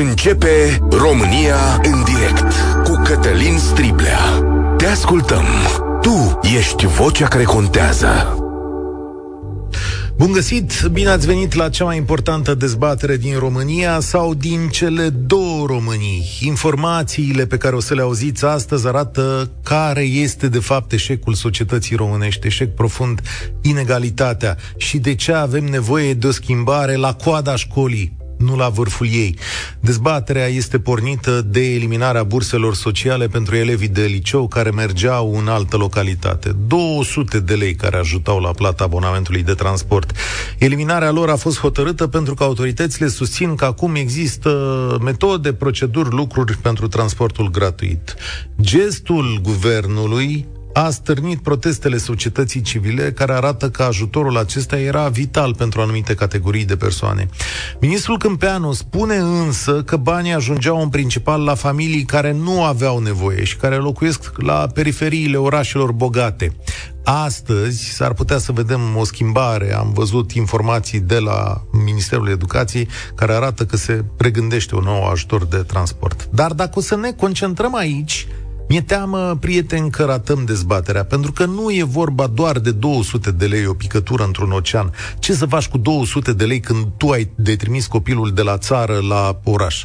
Începe România în direct cu Cătălin Striblea. Te ascultăm. Tu ești vocea care contează. Bun găsit! Bine ați venit la cea mai importantă dezbatere din România sau din cele două Românii. Informațiile pe care o să le auziți astăzi arată care este de fapt eșecul societății românești, eșec profund, inegalitatea și de ce avem nevoie de o schimbare la coada școlii, nu la vârful ei. Dezbaterea este pornită de eliminarea burselor sociale pentru elevii de liceu care mergeau în altă localitate. 200 de lei care ajutau la plata abonamentului de transport. Eliminarea lor a fost hotărâtă pentru că autoritățile susțin că acum există metode, proceduri, lucruri pentru transportul gratuit. Gestul guvernului a stârnit protestele societății civile care arată că ajutorul acesta era vital pentru anumite categorii de persoane. Ministrul Câmpeanu spune însă că banii ajungeau în principal la familii care nu aveau nevoie și care locuiesc la periferiile orașelor bogate. Astăzi s-ar putea să vedem o schimbare. Am văzut informații de la Ministerul Educației care arată că se pregândește un nou ajutor de transport. Dar dacă o să ne concentrăm aici, mi-e teamă, prieteni, că ratăm dezbaterea, pentru că nu e vorba doar de 200 de lei, o picătură într-un ocean. Ce să faci cu 200 de lei când tu ai de trimis copilul de la țară la oraș?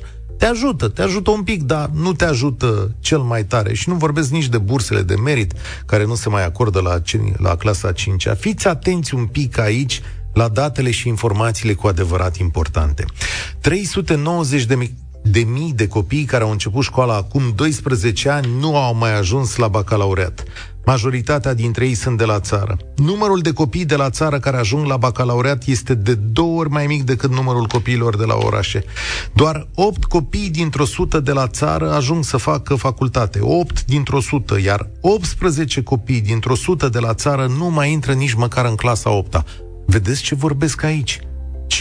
Te ajută un pic, dar nu te ajută cel mai tare. Și nu vorbesc nici de bursele de merit, care nu se mai acordă la clasa 5-a. Fiți atenți un pic aici la datele și informațiile cu adevărat importante. 390 de mii de copii care au început școala acum 12 ani nu au mai ajuns la bacalaureat. Majoritatea dintre ei sunt de la țară. Numărul de copii de la țară care ajung la bacalaureat este de 2 ori mai mic decât numărul copiilor de la orașe. Doar 8 copii dintr-o 100 de la țară ajung să facă facultate. 8 dintr-o 100, iar 18 copii dintr-o 100 de la țară nu mai intră nici măcar în clasa 8-a. Vedeți ce vorbesc aici? 15%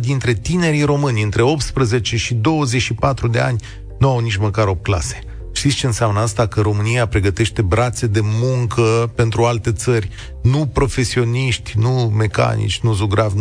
dintre tinerii români între 18 și 24 de ani nu au nici măcar 8 clase. Știți ce înseamnă asta? Că România pregătește brațe de muncă pentru alte țări. Nu profesioniști, nu mecanici, nu zugravi,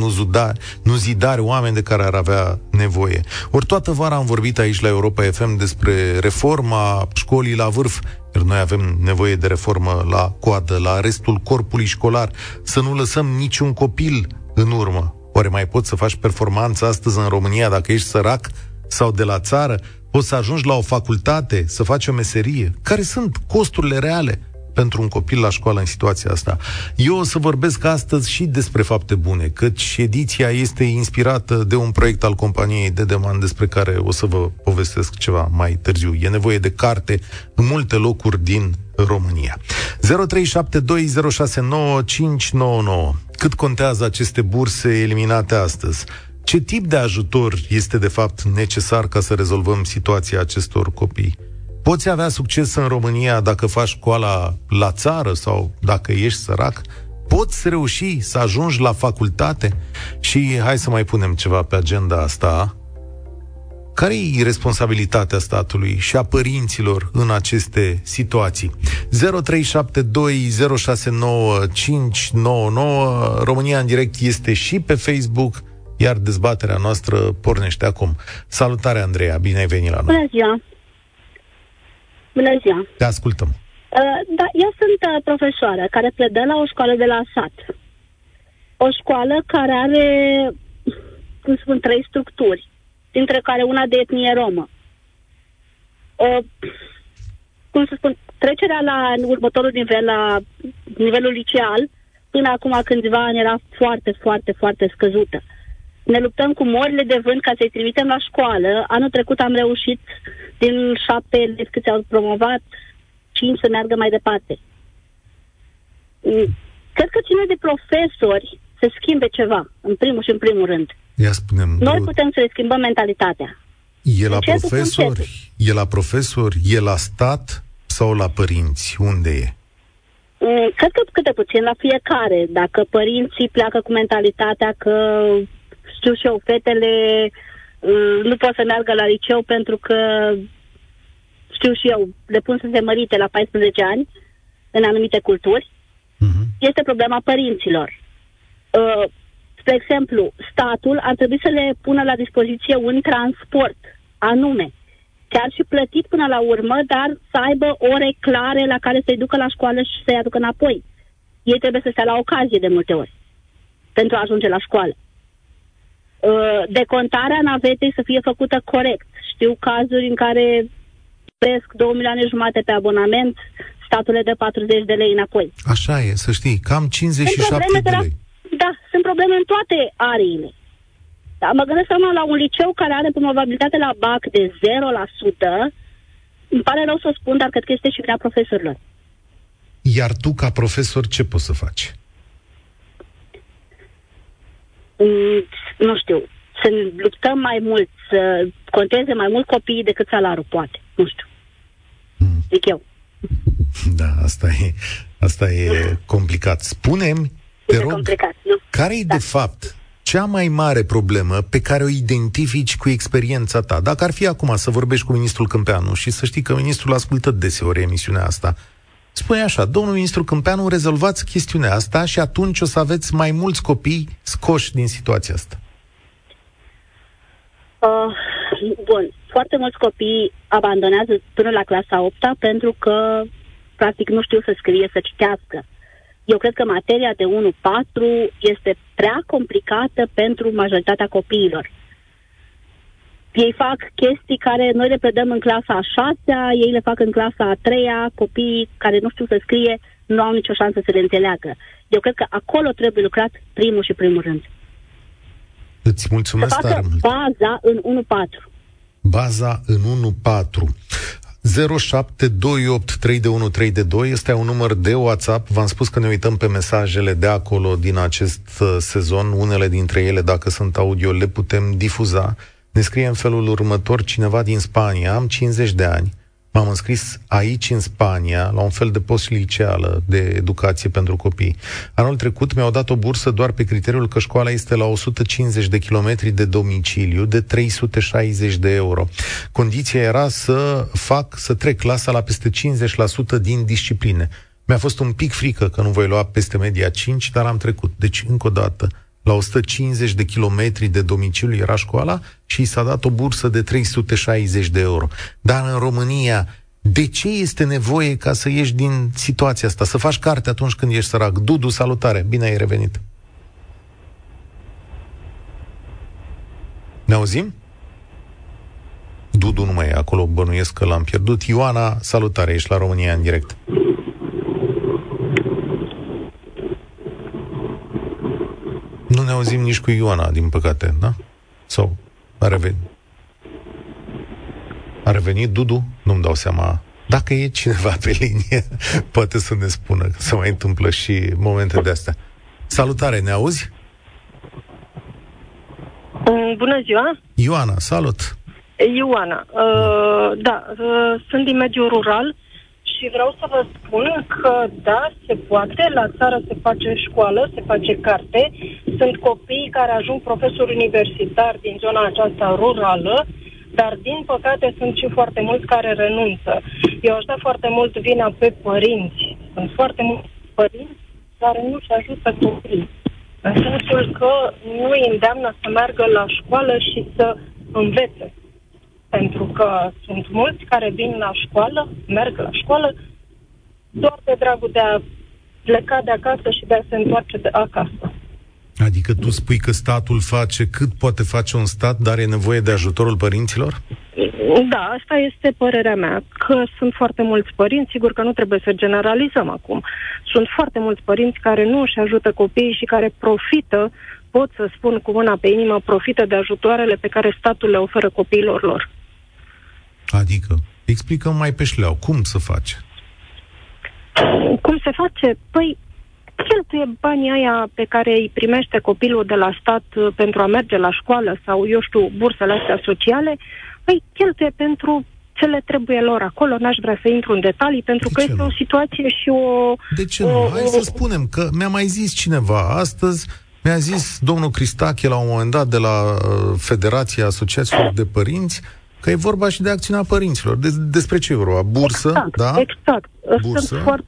nu zidari, oameni de care ar avea nevoie. Ori toată vara am vorbit aici la Europa FM despre reforma școlii la vârf. Noi avem nevoie de reformă la coadă, la restul corpului școlar. Să nu lăsăm niciun copil în urmă. Oare mai poți să faci performanță astăzi în România dacă ești sărac sau de la țară? Poți să ajungi la o facultate, să faci o meserie? Care sunt costurile reale pentru un copil la școală în situația asta? Eu o să vorbesc astăzi și despre fapte bune, căci ediția este inspirată de un proiect al companiei Dedeman, despre care o să vă povestesc ceva mai târziu. E nevoie de carte în multe locuri din România. 0372069599. Cât contează aceste burse eliminate astăzi? Ce tip de ajutor este de fapt necesar ca să rezolvăm situația acestor copii? Poți avea succes în România dacă faci școala la țară sau dacă ești sărac? Poți reuși să ajungi la facultate? Și hai să mai punem ceva pe agenda asta. Care e responsabilitatea statului și a părinților în aceste situații? 0372069599. România în direct este și pe Facebook, iar dezbaterea noastră pornește acum. Salutare, Andreea, bine ai venit la noi. Bună ziua! Bună ziua! Te ascultăm. Eu sunt profesoară care predă la o școală de la sat. O școală care are, cum spun, 3 structuri, dintre care una de etnie romă. Trecerea la următorul nivel, la nivelul liceal, până acum câțiva ani era foarte, foarte, foarte scăzută. Ne luptăm cu morile de vânt ca să-i trimitem la școală. Anul trecut am reușit, din 7 elevi câți au promovat, 5 să meargă mai departe. Cred că ține de profesori să schimbe ceva, în primul și în primul rând. Ia spunem, noi putem să le schimbăm mentalitatea. E la profesori, e la stat sau la părinți? Unde e? Cred că câte puțin la fiecare. Dacă părinții pleacă cu mentalitatea că știu și eu, fetele nu pot să meargă la liceu pentru că, știu și eu, le pun să se mărite la 14 ani în anumite culturi, este problema părinților. Spre exemplu, statul ar trebui să le pună la dispoziție un transport anume, chiar și plătit până la urmă, dar să aibă ore clare la care să-i ducă la școală și să-i aducă înapoi. Ei trebuie să stea la ocazie de multe ori pentru a ajunge la școală. Decontarea navetei să fie făcută corect. Știu cazuri în care presc 2,5 milioane pe abonament, statul le dă 40 de lei înapoi. Așa e, să știi, cam 57 de lei. Da, sunt probleme în toate ariile. Da, mă gândesc numai la un liceu care are promovabilitate la BAC de 0%. Îmi pare rău să o spun, dar cred că este și grea profesorilor. Iar tu, ca profesor, ce poți să faci? Nu știu. Să luptăm mai mult, să conteze mai mult copiii decât salarul, poate. Nu știu. Zic eu. Da, asta e complicat. Spune-mi, te rog, complicat, nu? Care-i de fapt cea mai mare problemă pe care o identifici cu experiența ta? Dacă ar fi acum să vorbești cu ministrul Câmpeanu, și să știi că ministrul ascultă deseori emisiunea asta, spune așa: domnul ministru Câmpeanu, rezolvați chestiunea asta și atunci o să aveți mai mulți copii scoși din situația asta. Bun, foarte mulți copii abandonează până la clasa 8-a pentru că practic nu știu să scrie, să citească. Eu cred că materia de 1-4 este prea complicată pentru majoritatea copiilor. Ei fac chestii care noi le predăm în clasa a 6-a, ei le fac în clasa a 3-a, copiii care nu știu să scrie nu au nicio șansă să le înțeleagă. Eu cred că acolo trebuie lucrat primul și primul rând. Îți mulțumesc tare mult. Baza în 1-4. Baza în 1-4. 07283132 este un număr de WhatsApp. V-am spus că ne uităm pe mesajele de acolo din acest sezon. Unele dintre ele, dacă sunt audio, le putem difuza. Ne scrie în felul următor cineva din Spania: am 50 de ani, m-am înscris aici în Spania la un fel de post-liceală de educație pentru copii. Anul trecut mi-au dat o bursă doar pe criteriul că școala este la 150 de kilometri de domiciliu, de 360 de euro. Condiția era să trec clasa la peste 50% din discipline. Mi-a fost un pic frică că nu voi lua peste media 5, dar am trecut. Deci, încă o dată, la 150 de kilometri de domiciliu era școala și i s-a dat o bursă de 360 de euro. Dar în România, de ce este nevoie ca să ieși din situația asta? Să faci carte atunci când ești sărac. Dudu, salutare! Bine ai revenit! Ne auzim? Dudu nu mai e acolo, bănuiesc că l-am pierdut. Ioana, salutare! Ești la România în direct. Nu ne auzim nici cu Ioana, din păcate, da? Sau a revenit? A revenit Dudu? Nu-mi dau seama. Dacă e cineva pe linie, poate să ne spună, că se mai întâmplă și momente de astea. Salutare, ne auzi? Bună ziua! Ioana, salut! Ioana, sunt din mediul rural și vreau să vă spun că da, se poate, la țară se face școală, se face carte. Sunt copii care ajung profesori universitari din zona aceasta rurală, dar din păcate sunt și foarte mulți care renunță. Eu aș da foarte mult vina pe părinți. Sunt foarte mulți părinți care nu-și ajută copiii, în sensul că nu îi îndeamnă să meargă la școală și să învețe. Pentru că sunt mulți care vin la școală, merg la școală, doar de dragul de a pleca de acasă și de a se întoarce de acasă. Adică tu spui că statul face cât poate face un stat, dar e nevoie de ajutorul părinților? Da, asta este părerea mea, că sunt foarte mulți părinți, sigur că nu trebuie să generalizăm acum. Sunt foarte mulți părinți care nu își ajută copiii și care profită, pot să spun cu mâna pe inimă, profită de ajutoarele pe care statul le oferă copiilor lor. Adică, explicăm mai pe șleau, cum se face? Cum se face? Păi, cheltuie banii aia pe care îi primește copilul de la stat pentru a merge la școală sau, eu știu, bursele astea sociale, păi cheltuie pentru ce le trebuie lor acolo. N-aș vrea să intru în detalii, pentru că este o situație și o... De ce nu? Hai să spunem că mi-a mai zis cineva astăzi, mi-a zis domnul Cristache la un moment dat de la Federația Asociațiilor de Părinți, Că e vorba și de acțiunea părinților. Despre ce vorba? Bursă? Exact, da? Exact. Bursă.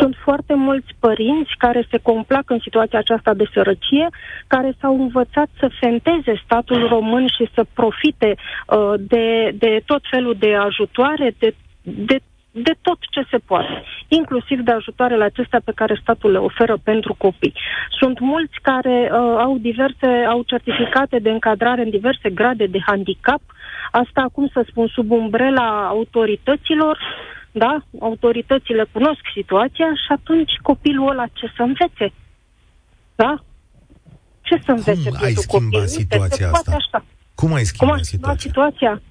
Sunt foarte mulți părinți care se complac în situația aceasta de sărăcie, care s-au învățat să fenteze statul român și să profite de tot felul de ajutoare, de tot ce se poate, inclusiv de ajutoarele acestea pe care statul le oferă pentru copii. Sunt mulți care au certificate de încadrare în diverse grade de handicap, asta acum să spun sub umbrela autorităților, da? Autoritățile cunosc situația și atunci copilul ăla ce să învețe? Da? Ce să învețe? Cum ai schimbat situația asta? Cum ai schimbat situația?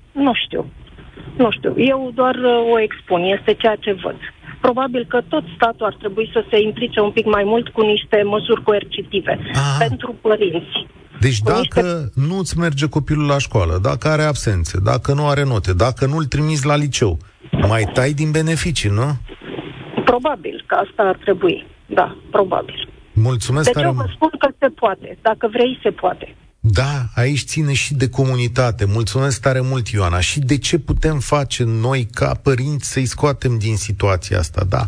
Nu știu, eu doar o expun, este ceea ce văd. Probabil că tot statul ar trebui să se implice un pic mai mult cu niște măsuri coercitive pentru părinți. Deci dacă nu-ți merge copilul la școală, dacă are absențe, dacă nu are note, dacă nu-l trimiți la liceu, mai tai din beneficii, nu? Probabil că asta ar trebui, da, probabil. Mulțumesc tare. Deci eu vă spun că se poate, dacă vrei se poate. Da, aici ține și de comunitate. Mulțumesc tare mult, Ioana. Și de ce putem face noi ca părinți să-i scoatem din situația asta, da?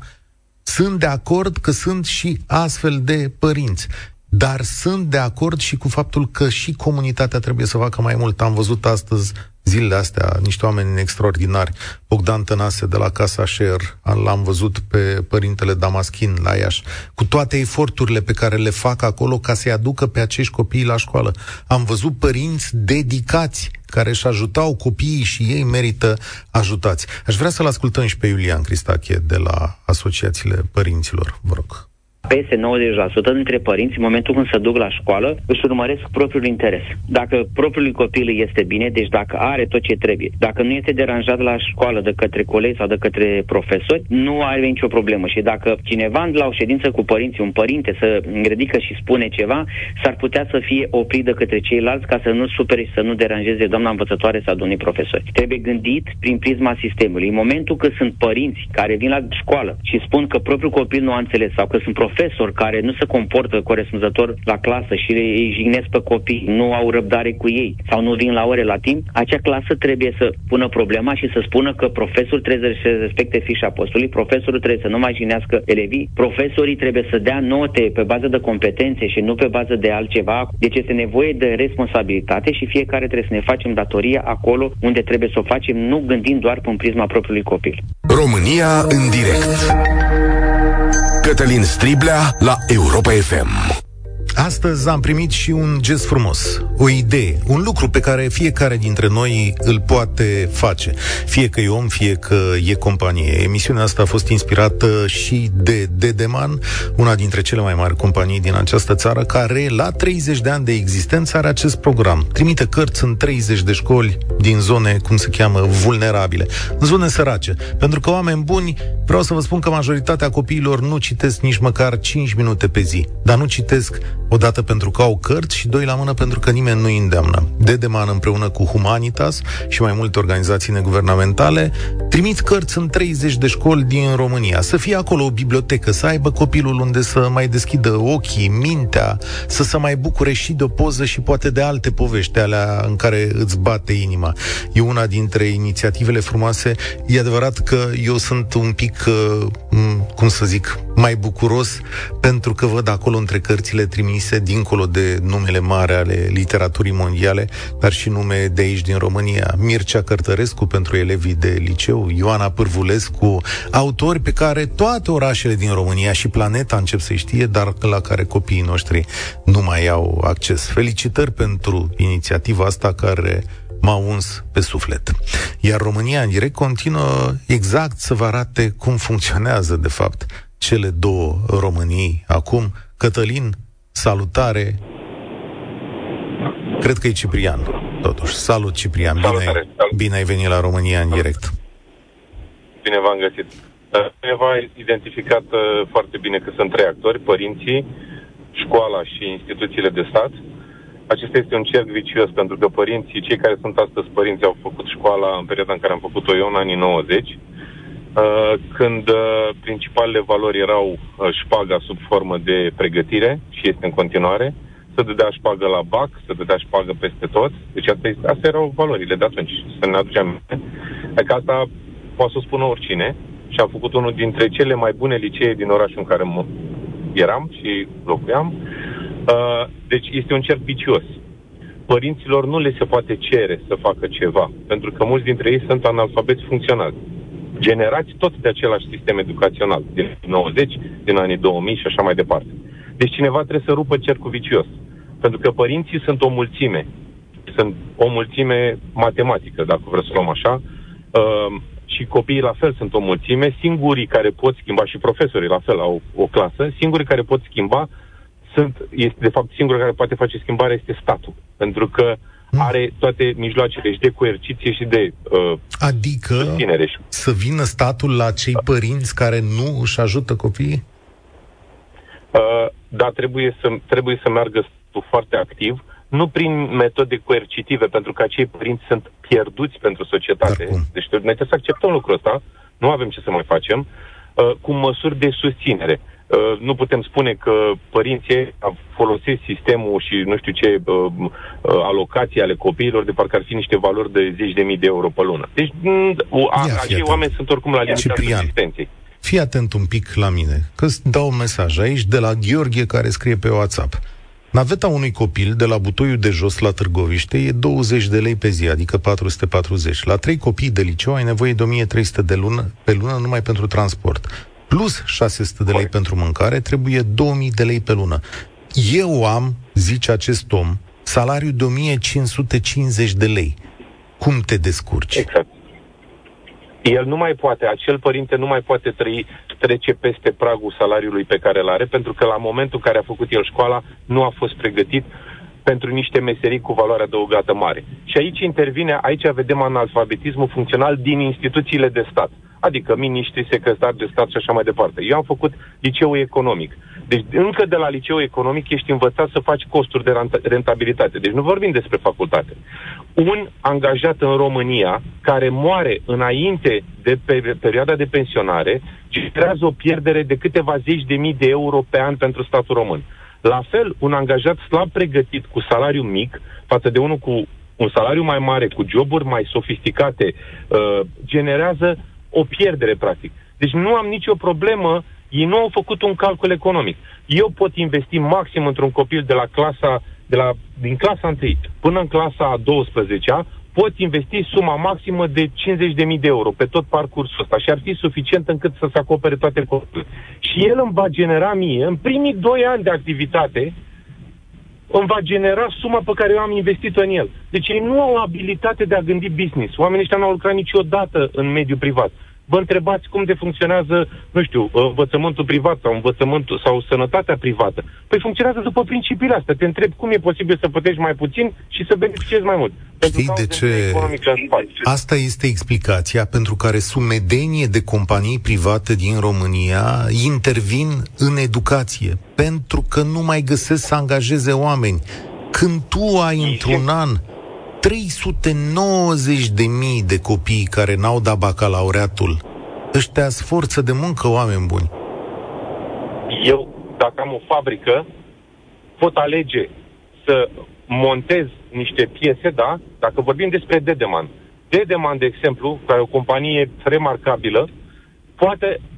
Sunt de acord că sunt și astfel de părinți, dar sunt de acord și cu faptul că și comunitatea trebuie să facă mai mult. Am văzut astăzi, zilele astea, niște oameni extraordinari. Bogdan Tănase de la Casa Share, l-am văzut pe Părintele Damaschin la Iași, cu toate eforturile pe care le fac acolo ca să-i aducă pe acești copii la școală. Am văzut părinți dedicați care își ajutau copiii și ei merită ajutați. Aș vrea să-l ascultăm și pe Iulian Cristache de la Asociațiile Părinților, vă rog. Peste 90% dintre părinți, în momentul când se duc la școală, își urmăresc propriul interes. Dacă propriul copil este bine, deci dacă are tot ce trebuie, dacă nu este deranjat la școală de către colegi sau de către profesori, nu are nicio problemă. Și dacă cineva la o ședință cu părinții, un părinte, să ridică și spune ceva, s-ar putea să fie oprit de către ceilalți ca să nu supere și să nu deranjeze doamna învățătoare sau domnii profesori. Trebuie gândit prin prisma sistemului. În momentul când sunt părinți care vin la școală și spun că propriul copil nu a înțeles sau că sunt profesori care nu se comportă corespunzător la clasă și îi jignesc pe copii, nu au răbdare cu ei sau nu vin la ore la timp, acea clasă trebuie să pună problema și să spună că profesorul trebuie să respecte fișa postului, profesorul trebuie să nu mai jignească elevii, profesorii trebuie să dea note pe bază de competențe și nu pe bază de altceva. Deci este nevoie de responsabilitate și fiecare trebuie să ne facem datoria acolo unde trebuie să o facem, nu gândind doar prin prisma propriului copil. România în direct. Cătălin Striblea la Europa FM. Astăzi am primit și un gest frumos, o idee, un lucru pe care fiecare dintre noi îl poate face, fie că e om, fie că e companie. Emisiunea asta a fost inspirată și de Dedeman, una dintre cele mai mari companii din această țară, care la 30 de ani de existență are acest program. Trimite cărți în 30 de școli din zone, cum se cheamă, vulnerabile, în zone sărace. Pentru că, oameni buni, vreau să vă spun că majoritatea copiilor nu citesc nici măcar 5 minute pe zi, dar nu citesc odată pentru că au cărți și doi la mână pentru că nimeni nu îi îndeamnă. Dedeman împreună cu Humanitas și mai multe organizații neguvernamentale trimit cărți în 30 de școli din România. Să fie acolo o bibliotecă, să aibă copilul unde să mai deschidă ochii, mintea, să se mai bucure și de o poză și poate de alte povești, alea în care îți bate inima. E una dintre inițiativele frumoase. E adevărat că eu sunt un pic, cum să zic, mai bucuros pentru că văd acolo între cărțile trimise, dincolo de numele mari ale literaturii mondiale, dar și nume de aici din România. Mircea Cărtărescu pentru elevii de liceu, Ioana Pârvulescu, autori pe care toate orașele din România și planeta încep să-i știe, dar la care copiii noștri nu mai au acces. Felicitări pentru inițiativa asta care m-a uns pe suflet. Iar România în direct continuă exact să vă arate cum funcționează, de fapt, cele două Românii acum. Cătălin, salutare. Cred că e Ciprian, totuși. Salut, Ciprian. Bine ai venit la România în direct. Bine v-am găsit. Cineva a identificat foarte bine că sunt trei actori: părinții, școala și instituțiile de stat. Acesta este un cerc vicios, pentru că părinții, cei care sunt astăzi părinți, au făcut școala în perioada în care am făcut-o eu, în anii 90, când principalele valori erau șpaga sub formă de pregătire, și este în continuare, să dădea șpagă la BAC, să dădea șpagă peste tot. Deci astea erau valorile de atunci, să ne aducem. Adică asta poate să o spună oricine și am făcut unul dintre cele mai bune licee din orașul în care eram și locuiam. Deci este un cerc vicios. Părinților nu le se poate cere să facă ceva, pentru că mulți dintre ei sunt analfabeți funcționali, generați tot de același sistem educațional din 90, din anii 2000 și așa mai departe. Deci cineva trebuie să rupă cercul vicios, pentru că părinții sunt o mulțime. Sunt o mulțime matematică, dacă vreți să luăm așa, și copiii la fel sunt o mulțime. Singurii care pot schimba, și profesorii la fel au o clasă, singurii care pot schimba este, de fapt, singurul care poate face schimbare este statul, pentru că are toate mijloacele și de coerciție și de adică să vină statul la cei părinți care nu își ajută copiii? Da, trebuie să meargă statul foarte activ, nu prin metode coercitive, pentru că acei părinți sunt pierduți pentru societate. Deci noi trebuie să acceptăm lucrul ăsta, nu avem ce să mai facem, cu măsuri de susținere. Nu putem spune că părinții folosesc sistemul și nu știu ce alocații ale copiilor de parcă ar fi niște valori de 10.000 de euro pe lună. Deci acei oameni sunt oricum la limita subsistenței. Fii atent un pic la mine, că îți dau un mesaj aici de la Gheorghe care scrie pe WhatsApp. Naveta unui copil de la Butoiul de Jos la Târgoviște e 20 de lei pe zi, adică 440. La 3 copii de liceu ai nevoie de 1.300 de lună, pe lună numai pentru transport. Plus 600 de lei pentru mâncare, trebuie 2000 de lei pe lună. Eu am, zice acest om, salariu de 1550 de lei. Cum te descurci? Exact. El nu mai poate, acel părinte nu mai poate trece peste pragul salariului pe care îl are, pentru că la momentul în care a făcut el școala, nu a fost pregătit pentru niște meserii cu valoare adăugată mare. Și aici intervine, aici vedem analfabetismul funcțional din instituțiile de stat. Adică miniștri, secretari de stat și așa mai departe. Eu am făcut liceul economic. Deci încă de la liceul economic ești învățat să faci costuri de rentabilitate. Deci nu vorbim despre facultate. Un angajat în România care moare înainte de perioada de pensionare generează o pierdere de câteva zeci de mii de euro pe an pentru statul român. La fel, un angajat slab pregătit cu salariu mic față de unul cu un salariu mai mare, cu joburi mai sofisticate, generează o pierdere, practic. Deci nu am nicio problemă, ei nu au făcut un calcul economic. Eu pot investi maxim într-un copil de la din clasa 1 până în clasa a 12-a, pot investi suma maximă de 50.000 de euro pe tot parcursul ăsta și ar fi suficient încât să se acopere toate costurile. Și el îmi va genera mie, în primii 2 ani de activitate, îmi va genera suma pe care eu am investit-o în el. Deci ei nu au abilitate de a gândi business. Oamenii ăștia n-au lucrat niciodată în mediul privat. Vă întrebați cum de funcționează, nu știu, învățământul privat sau învățământul sau sănătatea privată. Păi funcționează după principiile astea. Te întreb cum e posibil să plătești mai puțin și să beneficiezi mai mult. Știi de ce? Asta este explicația pentru care sumedenie de companii private din România intervin în educație, pentru că nu mai găsesc să angajeze oameni. Când tu ai într-un an 390.000 de copii care n-au dat bacalaureatul, ăștia sforță de muncă, oameni buni. Eu, dacă am o fabrică, pot alege să montez niște piese, da? Dacă vorbim despre Dedeman, de exemplu, care e o companie remarcabilă,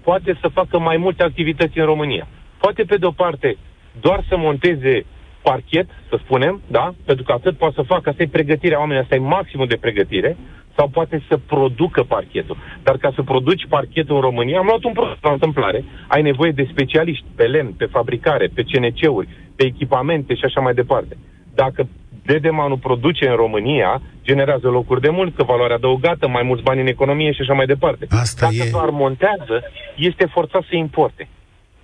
poate să facă mai multe activități în România. Poate, pe de-o parte, doar să monteze parchet, să spunem, da? Pentru că atât poate să facă, asta e pregătirea oamenilor, asta e maximul de pregătire, sau poate să producă parchetul. Dar ca să produci parchetul în România, am luat un produs la întâmplare, ai nevoie de specialiști pe lemn, pe fabricare, pe CNC-uri, pe echipamente și așa mai departe. Dacă Dedemanul produce în România, generează locuri de muncă, valoare adăugată, mai mulți bani în economie și așa mai departe. Dacă doar montează, este forțat să importe.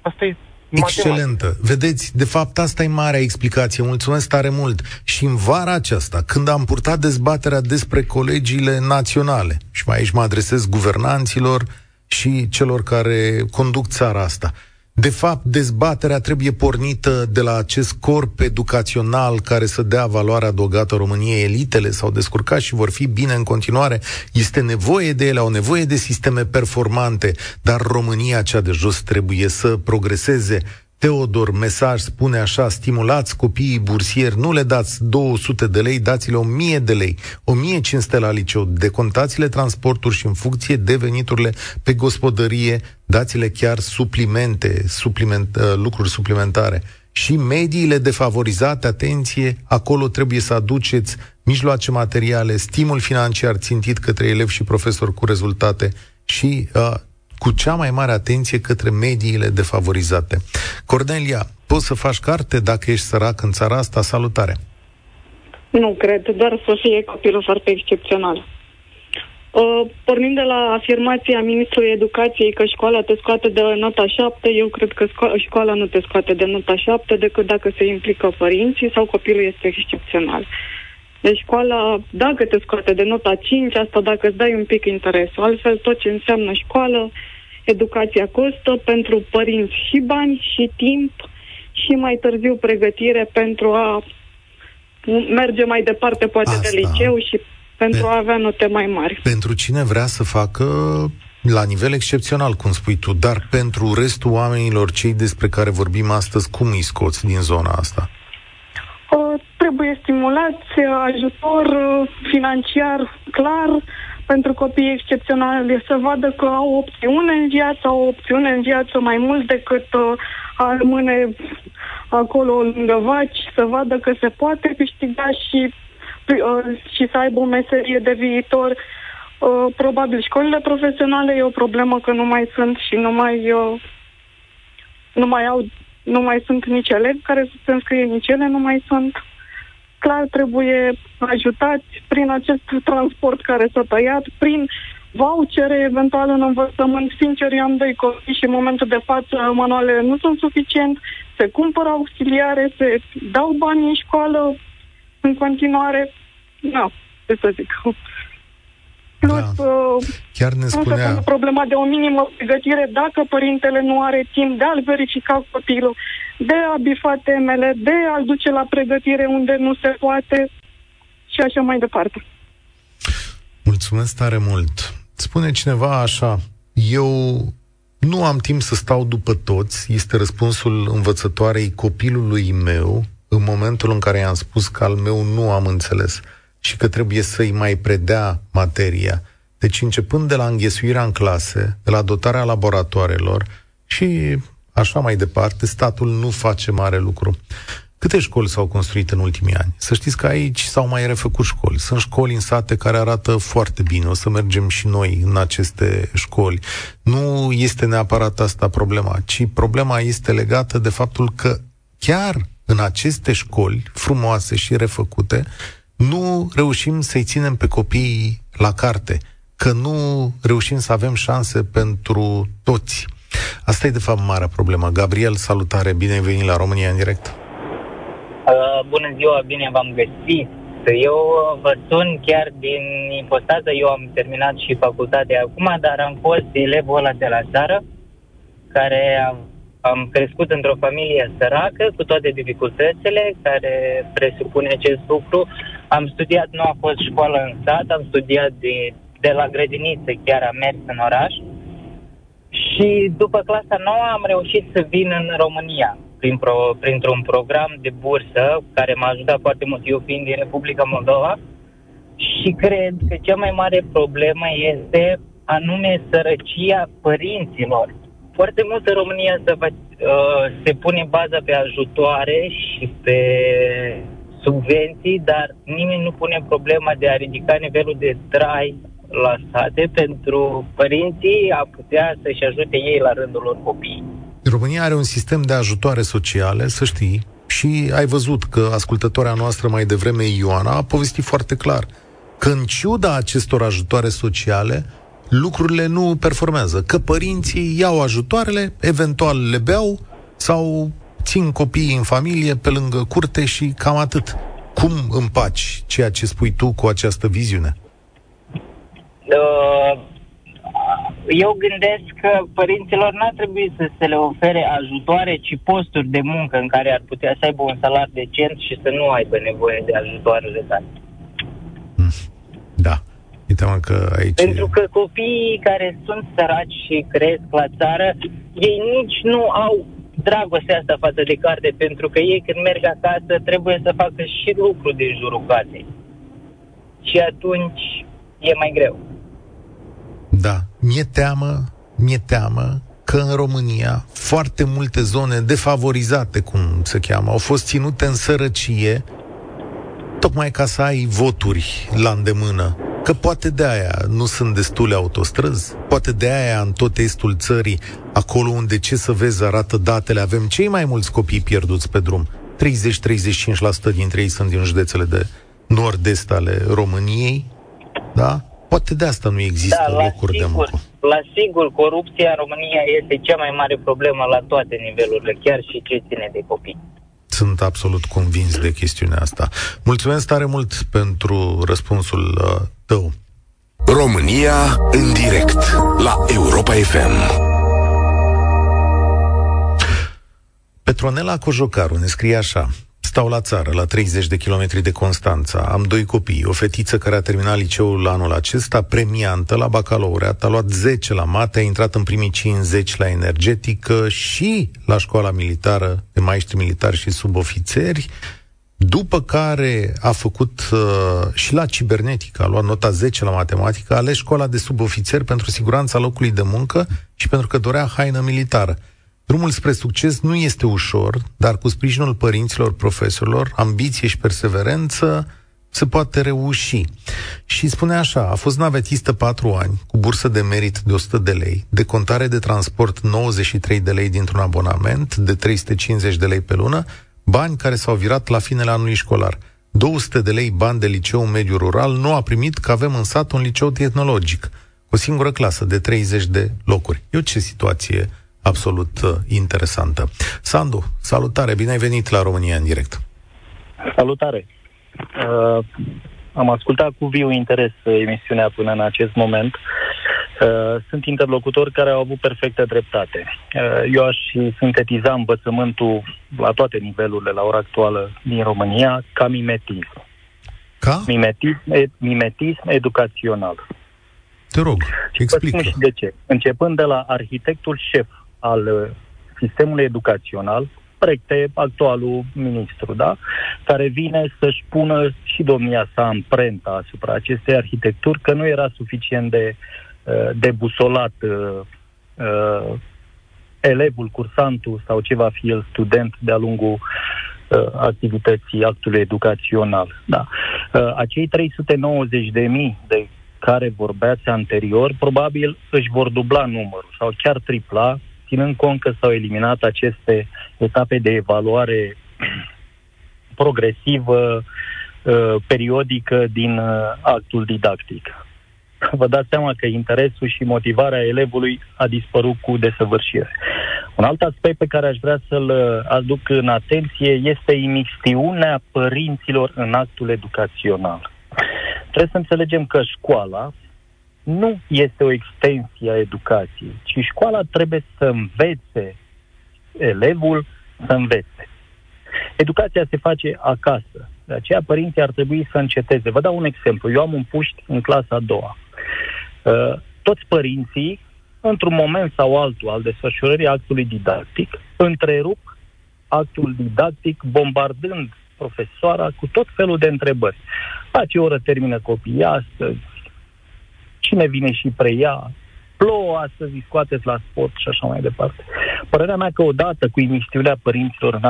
Asta e excelentă. Vedeți, de fapt asta e marea explicație. Mulțumesc tare mult. Și în vara aceasta, când am purtat dezbaterea despre colegiile naționale, și mai aici mă adresez guvernanților și celor care conduc țara asta, de fapt dezbaterea trebuie pornită de la acest corp educațional care să dea valoare adăugată României. Elitele s-au descurcat și vor fi bine în continuare. Este nevoie de ele, au nevoie de sisteme performante, dar România cea de jos trebuie să progreseze. Teodor Mesaj spune așa: stimulați copiii bursieri, nu le dați 200 de lei, dați-le 1000 de lei, 1500 la liceu, decontați-le transporturi și în funcție de veniturile pe gospodărie, dați-le chiar suplimente, lucruri suplimentare. Și mediile defavorizate, atenție, acolo trebuie să aduceți mijloace materiale, stimul financiar țintit către elevi și profesori cu rezultate și cu cea mai mare atenție către mediile defavorizate. Cornelia, poți să faci carte dacă ești sărac în țara asta? Salutare! Nu cred, doar să fie copilul foarte excepțional. Pornind de la afirmația Ministrului Educației că școala te scoate de nota 7, eu cred că școala nu te scoate de nota 7 decât dacă se implică părinții sau copilul este excepțional. Deci școala, dacă te scoate de nota 5, asta dacă îți dai un pic interesul. Altfel, tot ce înseamnă școală, educația costă pentru părinți și bani și timp și mai târziu pregătire pentru a merge mai departe poate asta, de liceu și pentru a avea note mai mari. Pentru cine vrea să facă la nivel excepțional, cum spui tu, dar pentru restul oamenilor, cei despre care vorbim astăzi, cum îi scoți din zona asta? Trebuie stimulați, ajutor financiar clar pentru copiii excepționali, să vadă că au o opțiune în viață mai mult decât a rămâne acolo lângă vaci, să vadă că se poate câștiga și să aibă o meserie de viitor. Probabil școlile profesionale e o problemă că nu mai sunt și nu mai sunt nici elevi care să se înscrie, nici ele nu mai sunt. Clar trebuie ajutați prin acest transport care s-a tăiat, prin vouchere, eventual în învățământ. Sincer, eu am doi copii și în momentul de față manualele nu sunt suficient. Se cumpără auxiliare, se dau bani în școală în continuare. Nu, ce să zic. Plus, da. Chiar ne spunea problema de o minimă pregătire, dacă părintele nu are timp de a-l verifica copilul, de a bifa temele, de a-l duce la pregătire unde nu se poate și așa mai departe. Mulțumesc tare mult. Spune cineva așa: eu nu am timp să stau după toți, este răspunsul învățătoarei copilului meu în momentul în care i-am spus că al meu nu am înțeles și că trebuie să-i mai predea materia. Deci începând de la înghesuirea în clase, de la dotarea laboratoarelor și așa mai departe, statul nu face mare lucru. Câte școli s-au construit în ultimii ani? Să știți că aici s-au mai refăcut școli. Sunt școli în sate care arată foarte bine. O să mergem și noi în aceste școli. Nu este neapărat asta problema, ci problema este legată de faptul că chiar în aceste școli frumoase și refăcute, nu reușim să-i ținem pe copiii la carte, că nu reușim să avem șanse pentru toți. Asta e, de fapt, marea problemă. Gabriel, salutare, bine ai venit la România în direct. Bună ziua, bine v-am găsit. Eu vă sun chiar din impostază, eu am terminat și facultatea acum, dar am fost elevul ăla de la țară, care am crescut într-o familie săracă, cu toate dificultățile care presupune acest lucru. Am studiat, nu a fost școală în sat, am studiat de la grădiniță, chiar am mers în oraș. Și după clasa 9 am reușit să vin în România printr-un program de bursă care m-a ajutat foarte mult, eu fiind din Republica Moldova. Și cred că cea mai mare problemă este anume sărăcia părinților. Foarte mult în România se pune baza pe ajutoare și pe subvenții, dar nimeni nu pune problema de a ridica nivelul de trai la sate pentru părinții a putea să-și ajute ei la rândul lor copiii. România are un sistem de ajutoare sociale, să știi, și ai văzut că ascultătoarea noastră mai devreme, Ioana, a povestit foarte clar că în ciuda acestor ajutoare sociale, lucrurile nu performează, că părinții iau ajutoarele, eventual le beau sau țin copiii în familie pe lângă curte și cam atât. Cum împaci ceea ce spui tu cu această viziune? Eu gândesc că părinților n-ar trebui să se le ofere ajutoare, ci posturi de muncă în care ar putea să aibă un salar decent și să nu aibă nevoie de ajutoarele tale. Da. Că aici... Pentru că copiii care sunt săraci și cresc la țară, ei nici nu au dragostea asta față de carte, pentru că ei când merg acasă trebuie să facă și lucru din jurul casei. Și atunci e mai greu. Da, mi-e teamă că în România foarte multe zone defavorizate, cum se cheamă, au fost ținute în sărăcie tocmai ca să ai voturi la îndemână. Că poate de aia nu sunt destule autostrăzi, poate de aia în tot estul țării, acolo unde, ce să vezi, arată datele, avem cei mai mulți copii pierduți pe drum. 30-35% dintre ei sunt din județele de nord-est ale României, da? Poate de asta nu există locuri de muncă. La sigur, corupția în România este cea mai mare problemă la toate nivelurile, chiar și ce ține de copii. Sunt absolut convins de chestiunea asta. Mulțumesc tare mult pentru răspunsul tău. România în direct la Europa FM. Petronela Cojocaru ne scrie așa: stau la țară, la 30 de kilometri de Constanța. Am doi copii, o fetiță care a terminat liceul anul acesta, premiantă la bacalaureat, a luat 10 la mate, a intrat în primii 50 la energetică și la școala militară de maestri militari și subofițeri, după care a făcut și la cibernetică, a luat nota 10 la matematică, a ales școala de subofițeri pentru siguranța locului de muncă și pentru că dorea haină militară. Drumul spre succes nu este ușor, dar cu sprijinul părinților, profesorilor, ambiție și perseverență se poate reuși. Și spune așa: a fost navetistă 4 ani, cu bursă de merit de 100 de lei, de contare de transport 93 de lei dintr-un abonament de 350 de lei pe lună, bani care s-au virat la finele anului școlar. 200 de lei bani de liceu în mediul rural nu a primit, că avem în sat un liceu tehnologic, o singură clasă de 30 de locuri. Eu ce situație absolut interesantă. Sandu, salutare, bine ai venit la România în direct. Salutare. Am ascultat cu viu interes emisiunea până în acest moment. Sunt interlocutori care au avut perfectă dreptate. Eu aș sintetiza învățământul la toate nivelurile la ora actuală din România ca mimetism. Ca? Mimetism educațional. Te rog, explică. Și de ce. Începând de la arhitectul șef al sistemului educațional, precte actualul ministru, da? Care vine să-și pună și domnia sa amprenta asupra acestei arhitecturi, că nu era suficient de debusolat elevul, cursantul sau ce va fi el student de-a lungul activității actului educațional. Da. Acei 390.000 de care vorbeați anterior, probabil își vor dubla numărul sau chiar tripla, ținând cont că s-au eliminat aceste etape de evaluare progresivă, periodică din actul didactic. Vă dați seama că interesul și motivarea elevului a dispărut cu desăvârșire. Un alt aspect pe care aș vrea să-l aduc în atenție este imixtiunea părinților în actul educațional. Trebuie să înțelegem că școala nu este o extensie a educației, ci școala trebuie să învețe elevul să învețe. Educația se face acasă, de aceea părinții ar trebui să înceteze. Vă dau un exemplu. Eu am un puști în clasa a doua. Toți părinții, într-un moment sau altul al desfășurării actului didactic, întrerup actul didactic bombardând profesoara cu tot felul de întrebări. La ce oră termină copiii astăzi? Cine vine și preia? Plouă astăzi, îi scoateți la sport și așa mai departe. Părerea mea că odată cu imixtiunea părinților în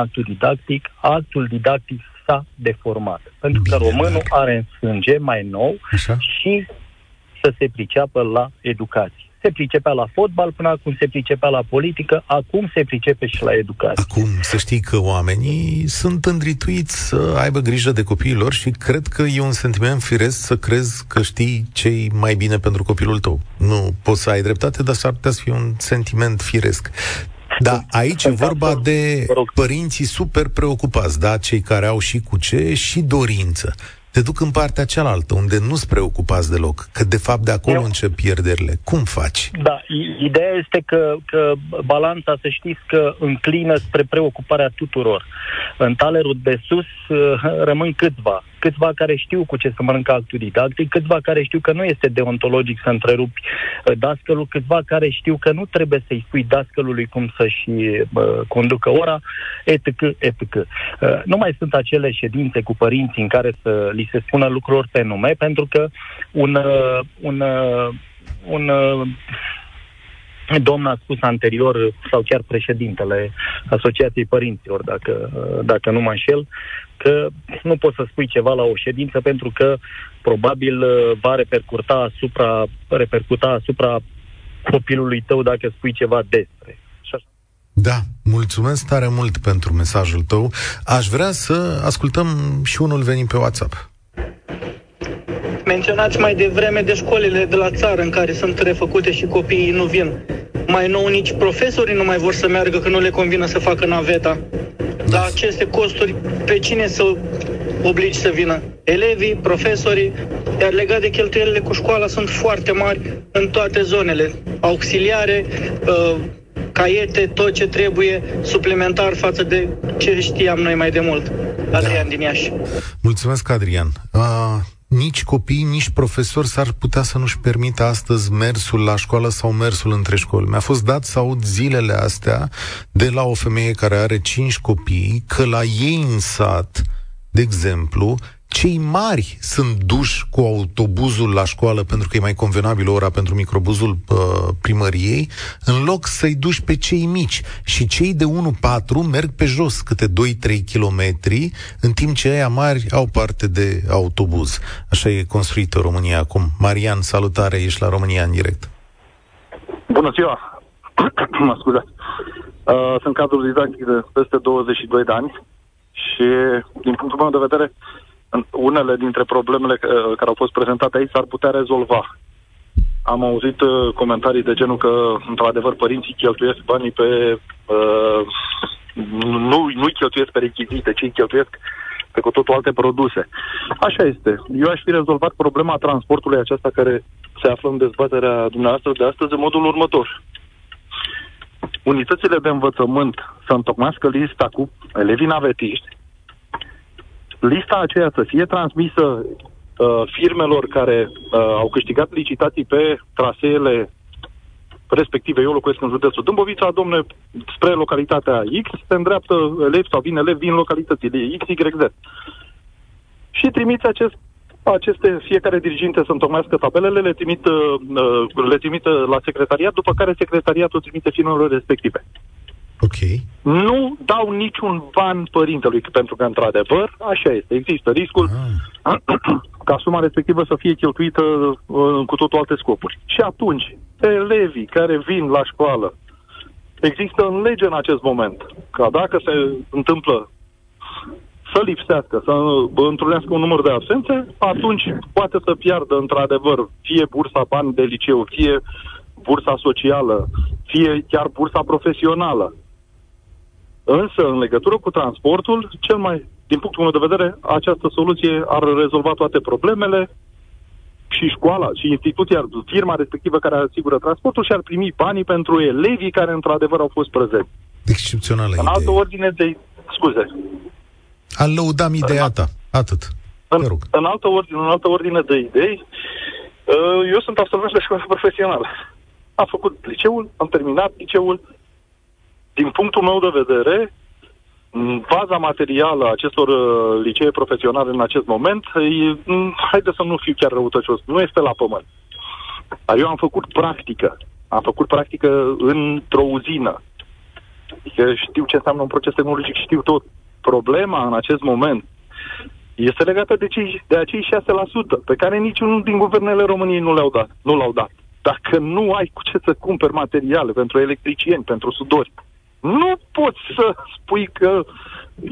actul didactic s-a deformat. Pentru că românul are în sânge mai nou așa, și să se priceapă la educație. Se pricepea la fotbal, până acum se pricepea la politică, acum se pricepe și la educație. Acum să știi că oamenii sunt îndrituiți să aibă grijă de copiii lor și cred că e un sentiment firesc să crezi că știi ce-i mai bine pentru copilul tău. Nu poți să ai dreptate, dar s-ar putea să fie un sentiment firesc. Dar aici e vorba de părinții super preocupați, da? Cei care au și cu ce și dorință. Te duc în partea cealaltă, unde nu-ți preocupați deloc, că de fapt de acolo încep pierderile. Cum faci? Da, ideea este că balanța, să știți, că înclină spre preocuparea tuturor. În talerul de sus rămân câțiva câțiva care știu cu ce să mănâncă actul didactic, câțiva care știu că nu este deontologic să întrerupi dascălul, câțiva care știu că nu trebuie să-i spui dascălului cum să-și conducă ora, etc., etc. Nu mai sunt acele ședințe cu părinții în care să li se spună lucruri pe nume, pentru că un domn a spus anterior, sau chiar președintele Asociației Părinților, dacă nu mă înșel, că nu poți să spui ceva la o ședință pentru că probabil va repercuta asupra copilului tău dacă spui ceva despre. Da, mulțumesc tare mult pentru mesajul tău. Aș vrea să ascultăm și unul venit pe WhatsApp. Menționați mai devreme de școlile de la țară în care sunt refăcute și copiii nu vin. Mai nou nici profesorii nu mai vor să meargă, că nu le convine să facă naveta. La aceste costuri, pe cine să obligi să vină? Elevii, profesorii, iar legat de cheltuielile cu școala sunt foarte mari în toate zonele. Auxiliare, caiete, tot ce trebuie, suplimentar față de ce știam noi mai de mult. Adrian din Iași. Mulțumesc, Adrian. Nici copii, nici profesori s-ar putea să nu-și permită astăzi mersul la școală sau mersul între școli. Mi-a fost dat să aud zilele astea de la o femeie care are 5 copii, că la ei în sat, de exemplu, cei mari sunt duși cu autobuzul la școală pentru că e mai convenabilă ora pentru microbuzul primăriei, în loc să-i duci pe cei mici. Și cei de 1-4 merg pe jos câte 2-3 kilometri, în timp ce aia mari au parte de autobuz. Așa e construită România acum. Marian, salutare, ești la România în direct. Bună ziua! Mă scuzați. Sunt cadru didactic de peste 22 de ani și, din punctul meu de vedere, unele dintre problemele care au fost prezentate aici s-ar putea rezolva. Am auzit comentarii de genul că, într-adevăr, părinții cheltuiesc banii pe... Nu-i cheltuiesc pe rechizite, ci îi cheltuiesc pe cu totul alte produse. Așa este. Eu aș fi rezolvat problema transportului acesta care se află în dezbaterea dumneavoastră de astăzi în modul următor. Unitățile de învățământ să întocmească lista cu elevii navetiști, lista aceea să fie transmisă firmelor care au câștigat licitații pe traseele respective. Eu locuiesc în județul Dâmbovița, domne, spre localitatea X se îndreaptă elevi sau vin elevi din localitățile X, Y, Z. Și trimiți aceste, fiecare diriginte să întocmească tabelele, le trimite la secretariat, după care secretariatul trimite firmelor respective. Okay. Nu dau niciun ban părintelui, pentru că, într-adevăr, așa este. Există riscul ca suma respectivă să fie cheltuită cu totul alte scopuri. Și atunci, elevii care vin la școală, există în lege în acest moment că dacă se întâmplă să lipsească, să întrunească un număr de absențe, atunci poate să piardă, într-adevăr, fie bursa bani de liceu, fie bursa socială, fie chiar bursa profesională. Însă, în legătură cu transportul, din punctul meu de vedere, această soluție ar rezolva toate problemele și școala, și instituția, firma respectivă care asigură transportul și-ar primi banii pentru elevii care, într-adevăr, au fost prezenți. Excepțională idee. În altă ordine de... Scuze. Am lăudat ideea ta. Atât. În altă ordine de idei, eu sunt absolvent de școală profesională. Am făcut liceul, am terminat liceul. Din punctul meu de vedere, baza materială a acestor licee profesionale în acest moment, haideți să nu fiu chiar răutăcios, nu este la pământ. Eu am făcut practică. Am făcut practică într-o uzină. Eu știu ce înseamnă un proces tehnologic, știu tot. Problema în acest moment este legată de acei 6% pe care niciunul din guvernele României nu l-au dat. Dacă nu ai cu ce să cumperi materiale pentru electricieni, pentru sudori, nu poți să spui că,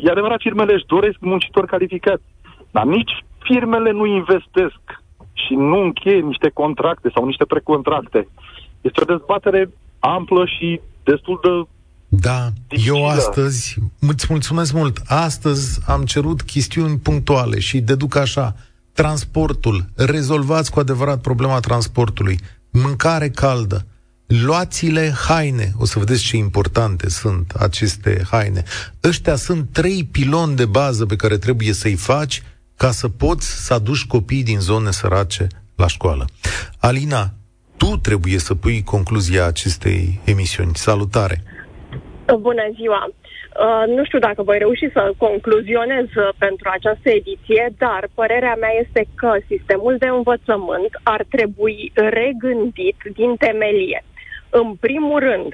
e adevărat, firmele își doresc muncitori calificați, dar nici firmele nu investesc și nu încheie niște contracte sau niște precontracte. Este o dezbatere amplă și destul de... Da, eu astăzi, îți mulțumesc mult, astăzi am cerut chestiuni punctuale și deduc așa: transportul, rezolvați cu adevărat problema transportului, mâncare caldă, luați-le haine, o să vedeți ce importante sunt aceste haine. Ăștia sunt 3 piloni de bază pe care trebuie să-i faci ca să poți să aduci copiii din zone sărace la școală. Alina, tu trebuie să pui concluzia acestei emisiuni. Salutare! Bună ziua! Nu știu dacă voi reuși să concluzionez pentru această ediție, dar părerea mea este că sistemul de învățământ ar trebui regândit din temelie. În primul rând,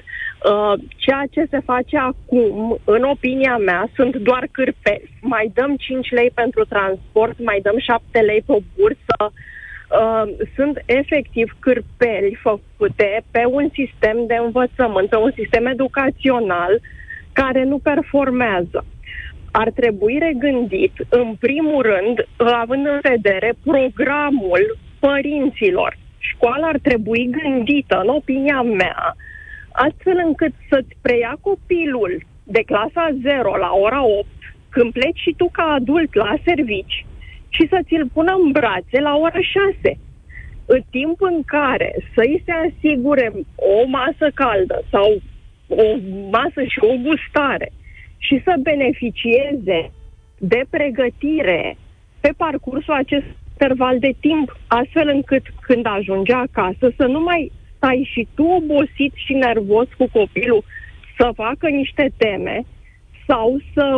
ceea ce se face acum, în opinia mea, sunt doar cârpe. Mai dăm 5 lei pentru transport, mai dăm 7 lei pe bursă. Sunt efectiv cârpeli făcute pe un sistem de învățământ, pe un sistem educațional care nu performează. Ar trebui regândit, în primul rând, având în vedere programul părinților. Școala ar trebui gândită, în opinia mea, astfel încât să-ți preia copilul de clasa 0 la ora 8, când pleci și tu ca adult la servici, și să ți-l pună în brațe la ora 6, în timp în care să-i se asigure o masă caldă sau o masă și o gustare și să beneficieze de pregătire pe parcursul acestui interval de timp, astfel încât când ajunge acasă să nu mai stai și tu obosit și nervos cu copilul să facă niște teme sau să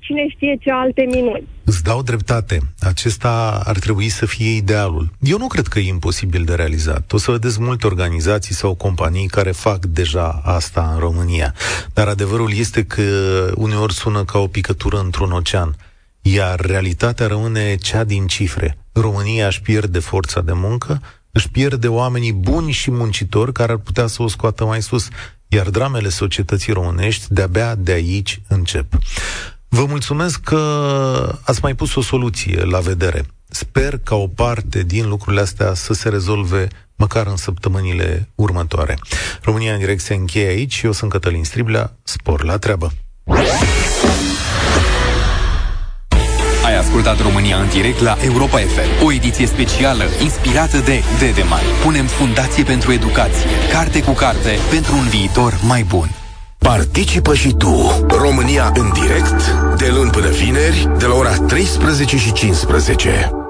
cine știe ce alte minuni. Îți dau dreptate. Acesta ar trebui să fie idealul. Eu nu cred că e imposibil de realizat. O să vedeți multe organizații sau companii care fac deja asta în România. Dar adevărul este că uneori sună ca o picătură într-un ocean. Iar realitatea rămâne cea din cifre. România își pierde forța de muncă, își pierde oamenii buni și muncitori care ar putea să o scoată mai sus. Iar dramele societății românești de-abia de aici încep. Vă mulțumesc că ați mai pus o soluție la vedere. Sper ca o parte din lucrurile astea să se rezolve măcar în săptămânile următoare. România în direct se încheie aici. Eu sunt Cătălin Striblea. Spor la treabă! Ai ascultat România în direct la Europa FM, o ediție specială inspirată de Dedeman. Punem fundație pentru educație, carte cu carte, pentru un viitor mai bun. Participă și tu, România în direct, de luni până vineri, de la ora 13:15.